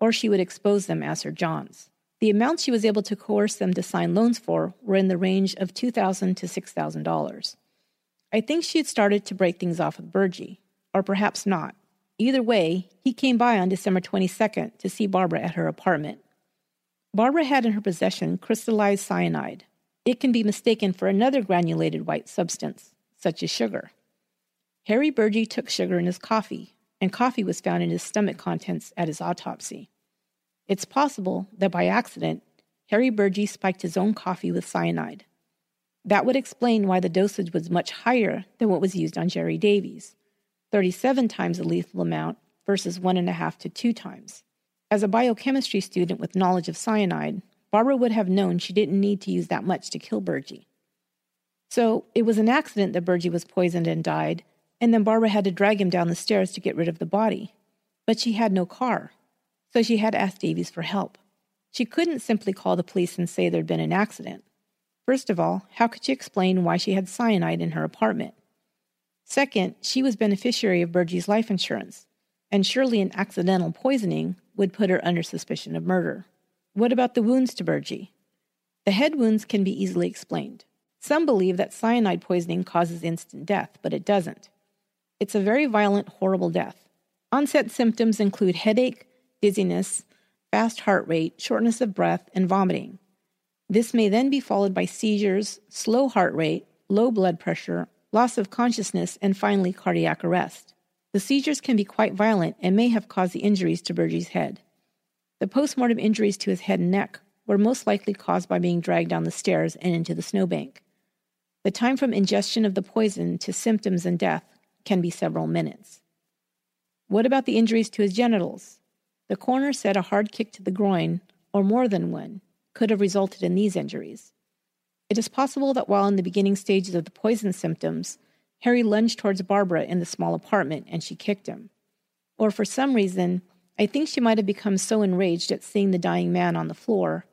or she would expose them as her Johns. The amount she was able to coerce them to sign loans for were in the range of $2,000 to $6,000. I think she had started to break things off with Burgey, or perhaps not. Either way, he came by on December 22nd to see Barbara at her apartment. Barbara had in her possession crystallized cyanide. It can be mistaken for another granulated white substance, such as sugar. Harry Burgey took sugar in his coffee, and coffee was found in his stomach contents at his autopsy. It's possible that by accident, Harry Burgey spiked his own coffee with cyanide. That would explain why the dosage was much higher than what was used on Jerry Davies, 37 times the lethal amount versus 1.5 to 2 times. As a biochemistry student with knowledge of cyanide, Barbara would have known she didn't need to use that much to kill Burgey. So it was an accident that Burgey was poisoned and died, and then Barbara had to drag him down the stairs to get rid of the body. But she had no car, so she had asked Davies for help. She couldn't simply call the police and say there'd been an accident. First of all, how could she explain why she had cyanide in her apartment? Second, she was beneficiary of Burgey's life insurance, and surely an accidental poisoning would put her under suspicion of murder. What about the wounds to Burgey? The head wounds can be easily explained. Some believe that cyanide poisoning causes instant death, but it doesn't. It's a very violent, horrible death. Onset symptoms include headache, dizziness, fast heart rate, shortness of breath, and vomiting. This may then be followed by seizures, slow heart rate, low blood pressure, loss of consciousness, and finally cardiac arrest. The seizures can be quite violent and may have caused the injuries to Burgey's head. The postmortem injuries to his head and neck were most likely caused by being dragged down the stairs and into the snowbank. The time from ingestion of the poison to symptoms and death can be several minutes. What about the injuries to his genitals? The coroner said a hard kick to the groin, or more than one, could have resulted in these injuries. It is possible that while in the beginning stages of the poison symptoms, Harry lunged towards Barbara in the small apartment and she kicked him. Or for some reason, I think she might have become so enraged at seeing the dying man on the floor,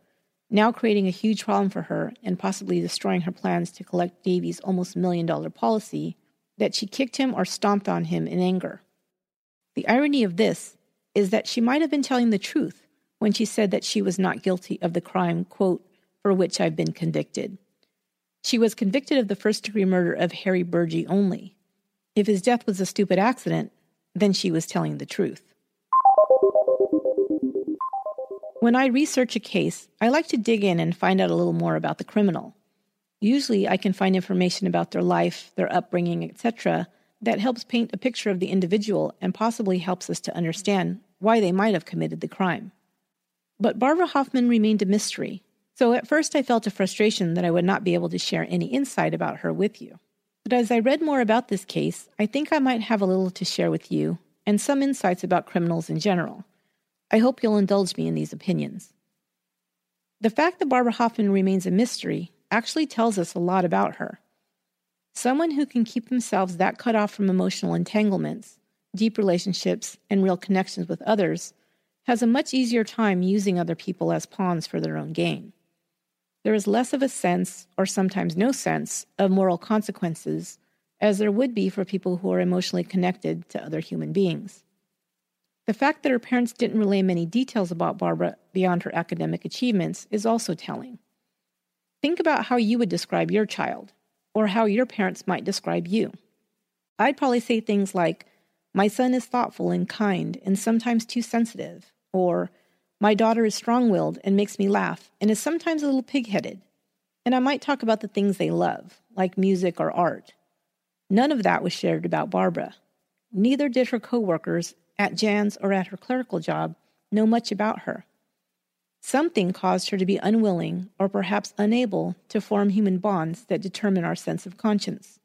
now creating a huge problem for her and possibly destroying her plans to collect Davies' almost $1 million policy, that she kicked him or stomped on him in anger. The irony of this is that she might have been telling the truth when she said that she was not guilty of the crime, quote, for which I've been convicted. She was convicted of the first-degree murder of Harry Burgey only. If his death was a stupid accident, then she was telling the truth. When I research a case, I like to dig in and find out a little more about the criminal. Usually I can find information about their life, their upbringing, etc., that helps paint a picture of the individual and possibly helps us to understand why they might have committed the crime. But Barbara Hoffman remained a mystery, so at first I felt a frustration that I would not be able to share any insight about her with you. But as I read more about this case, I think I might have a little to share with you and some insights about criminals in general. I hope you'll indulge me in these opinions. The fact that Barbara Hoffman remains a mystery actually tells us a lot about her. Someone who can keep themselves that cut off from emotional entanglements, deep relationships, and real connections with others has a much easier time using other people as pawns for their own gain. There is less of a sense, or sometimes no sense, of moral consequences as there would be for people who are emotionally connected to other human beings. The fact that her parents didn't relay many details about Barbara beyond her academic achievements is also telling. Think about how you would describe your child, or how your parents might describe you. I'd probably say things like, my son is thoughtful and kind and sometimes too sensitive. Or, my daughter is strong-willed and makes me laugh and is sometimes a little pig-headed. And I might talk about the things they love, like music or art. None of that was shared about Barbara. Neither did her co-workers at Jan's or at her clerical job know much about her. Something caused her to be unwilling or perhaps unable to form human bonds that determine our sense of conscience.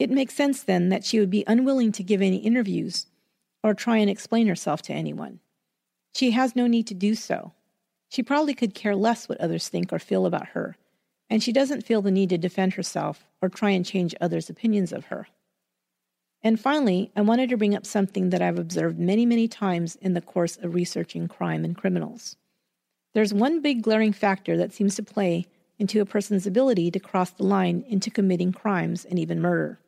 It makes sense then that she would be unwilling to give any interviews or try and explain herself to anyone. She has no need to do so. She probably could care less what others think or feel about her, and she doesn't feel the need to defend herself or try and change others' opinions of her. And finally, I wanted to bring up something that I've observed many, many times in the course of researching crime and criminals. There's one big glaring factor that seems to play into a person's ability to cross the line into committing crimes and even murder,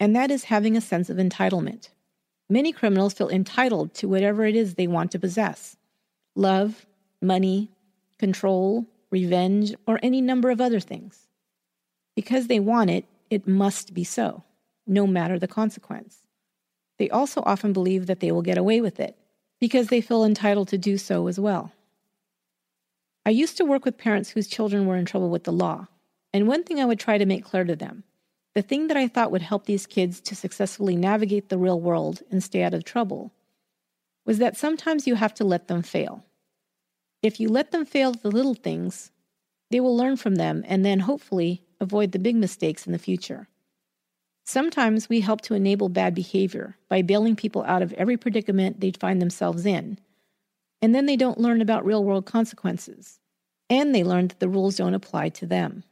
and that is having a sense of entitlement. Many criminals feel entitled to whatever it is they want to possess: love, money, control, revenge, or any number of other things. Because they want it, it must be so, no matter the consequence. They also often believe that they will get away with it, because they feel entitled to do so as well. I used to work with parents whose children were in trouble with the law, and one thing I would try to make clear to them, the thing that I thought would help these kids to successfully navigate the real world and stay out of trouble, was that sometimes you have to let them fail. If you let them fail the little things, they will learn from them and then hopefully avoid the big mistakes in the future. Sometimes we help to enable bad behavior by bailing people out of every predicament they find themselves in, and then they don't learn about real-world consequences, and they learn that the rules don't apply to them.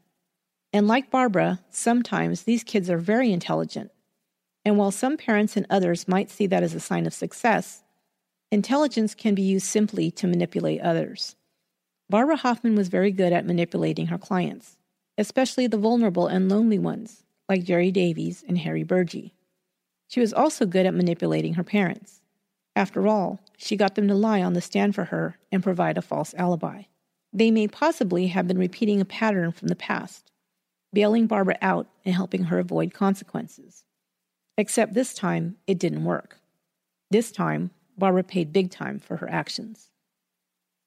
And like Barbara, sometimes these kids are very intelligent, and while some parents and others might see that as a sign of success, intelligence can be used simply to manipulate others. Barbara Hoffman was very good at manipulating her clients, especially the vulnerable and lonely ones, like Jerry Davies and Harry Burgey. She was also good at manipulating her parents. After all, she got them to lie on the stand for her and provide a false alibi. They may possibly have been repeating a pattern from the past, bailing Barbara out and helping her avoid consequences. Except this time, it didn't work. This time, Barbara paid big time for her actions.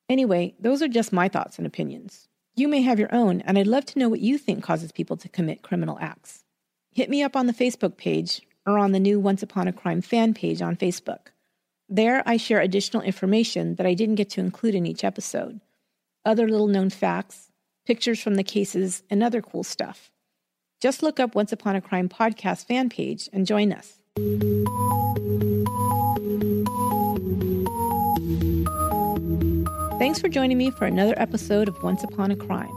Anyway, those are just my thoughts and opinions. You may have your own, and I'd love to know what you think causes people to commit criminal acts. Hit me up on the Facebook page or on the new Once Upon a Crime fan page on Facebook. There, I share additional information that I didn't get to include in each episode, other little-known facts, pictures from the cases, and other cool stuff. Just look up Once Upon a Crime podcast fan page and join us. Thanks for joining me for another episode of Once Upon a Crime.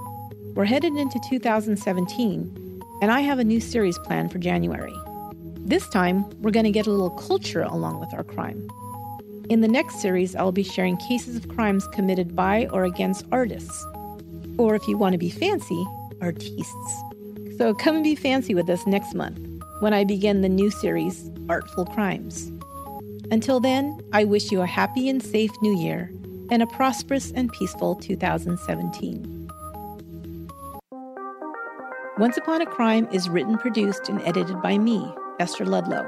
We're headed into 2017, and I have a new series planned for January. This time, we're going to get a little culture along with our crime. In the next series, I'll be sharing cases of crimes committed by or against artists, or if you want to be fancy, artistes. So come and be fancy with us next month when I begin the new series, Artful Crimes. Until then, I wish you a happy and safe new year, and a prosperous and peaceful 2017. Once Upon a Crime is written, produced, and edited by me, Esther Ludlow.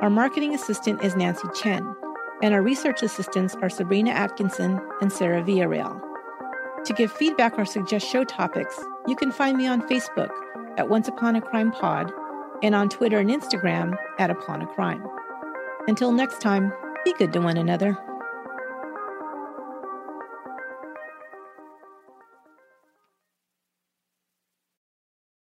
Our marketing assistant is Nancy Chen, and our research assistants are Sabrina Atkinson and Sarah Villarreal. To give feedback or suggest show topics, you can find me on Facebook at Once Upon a Crime Pod, and on Twitter and Instagram at Upon a Crime. Until next time, be good to one another.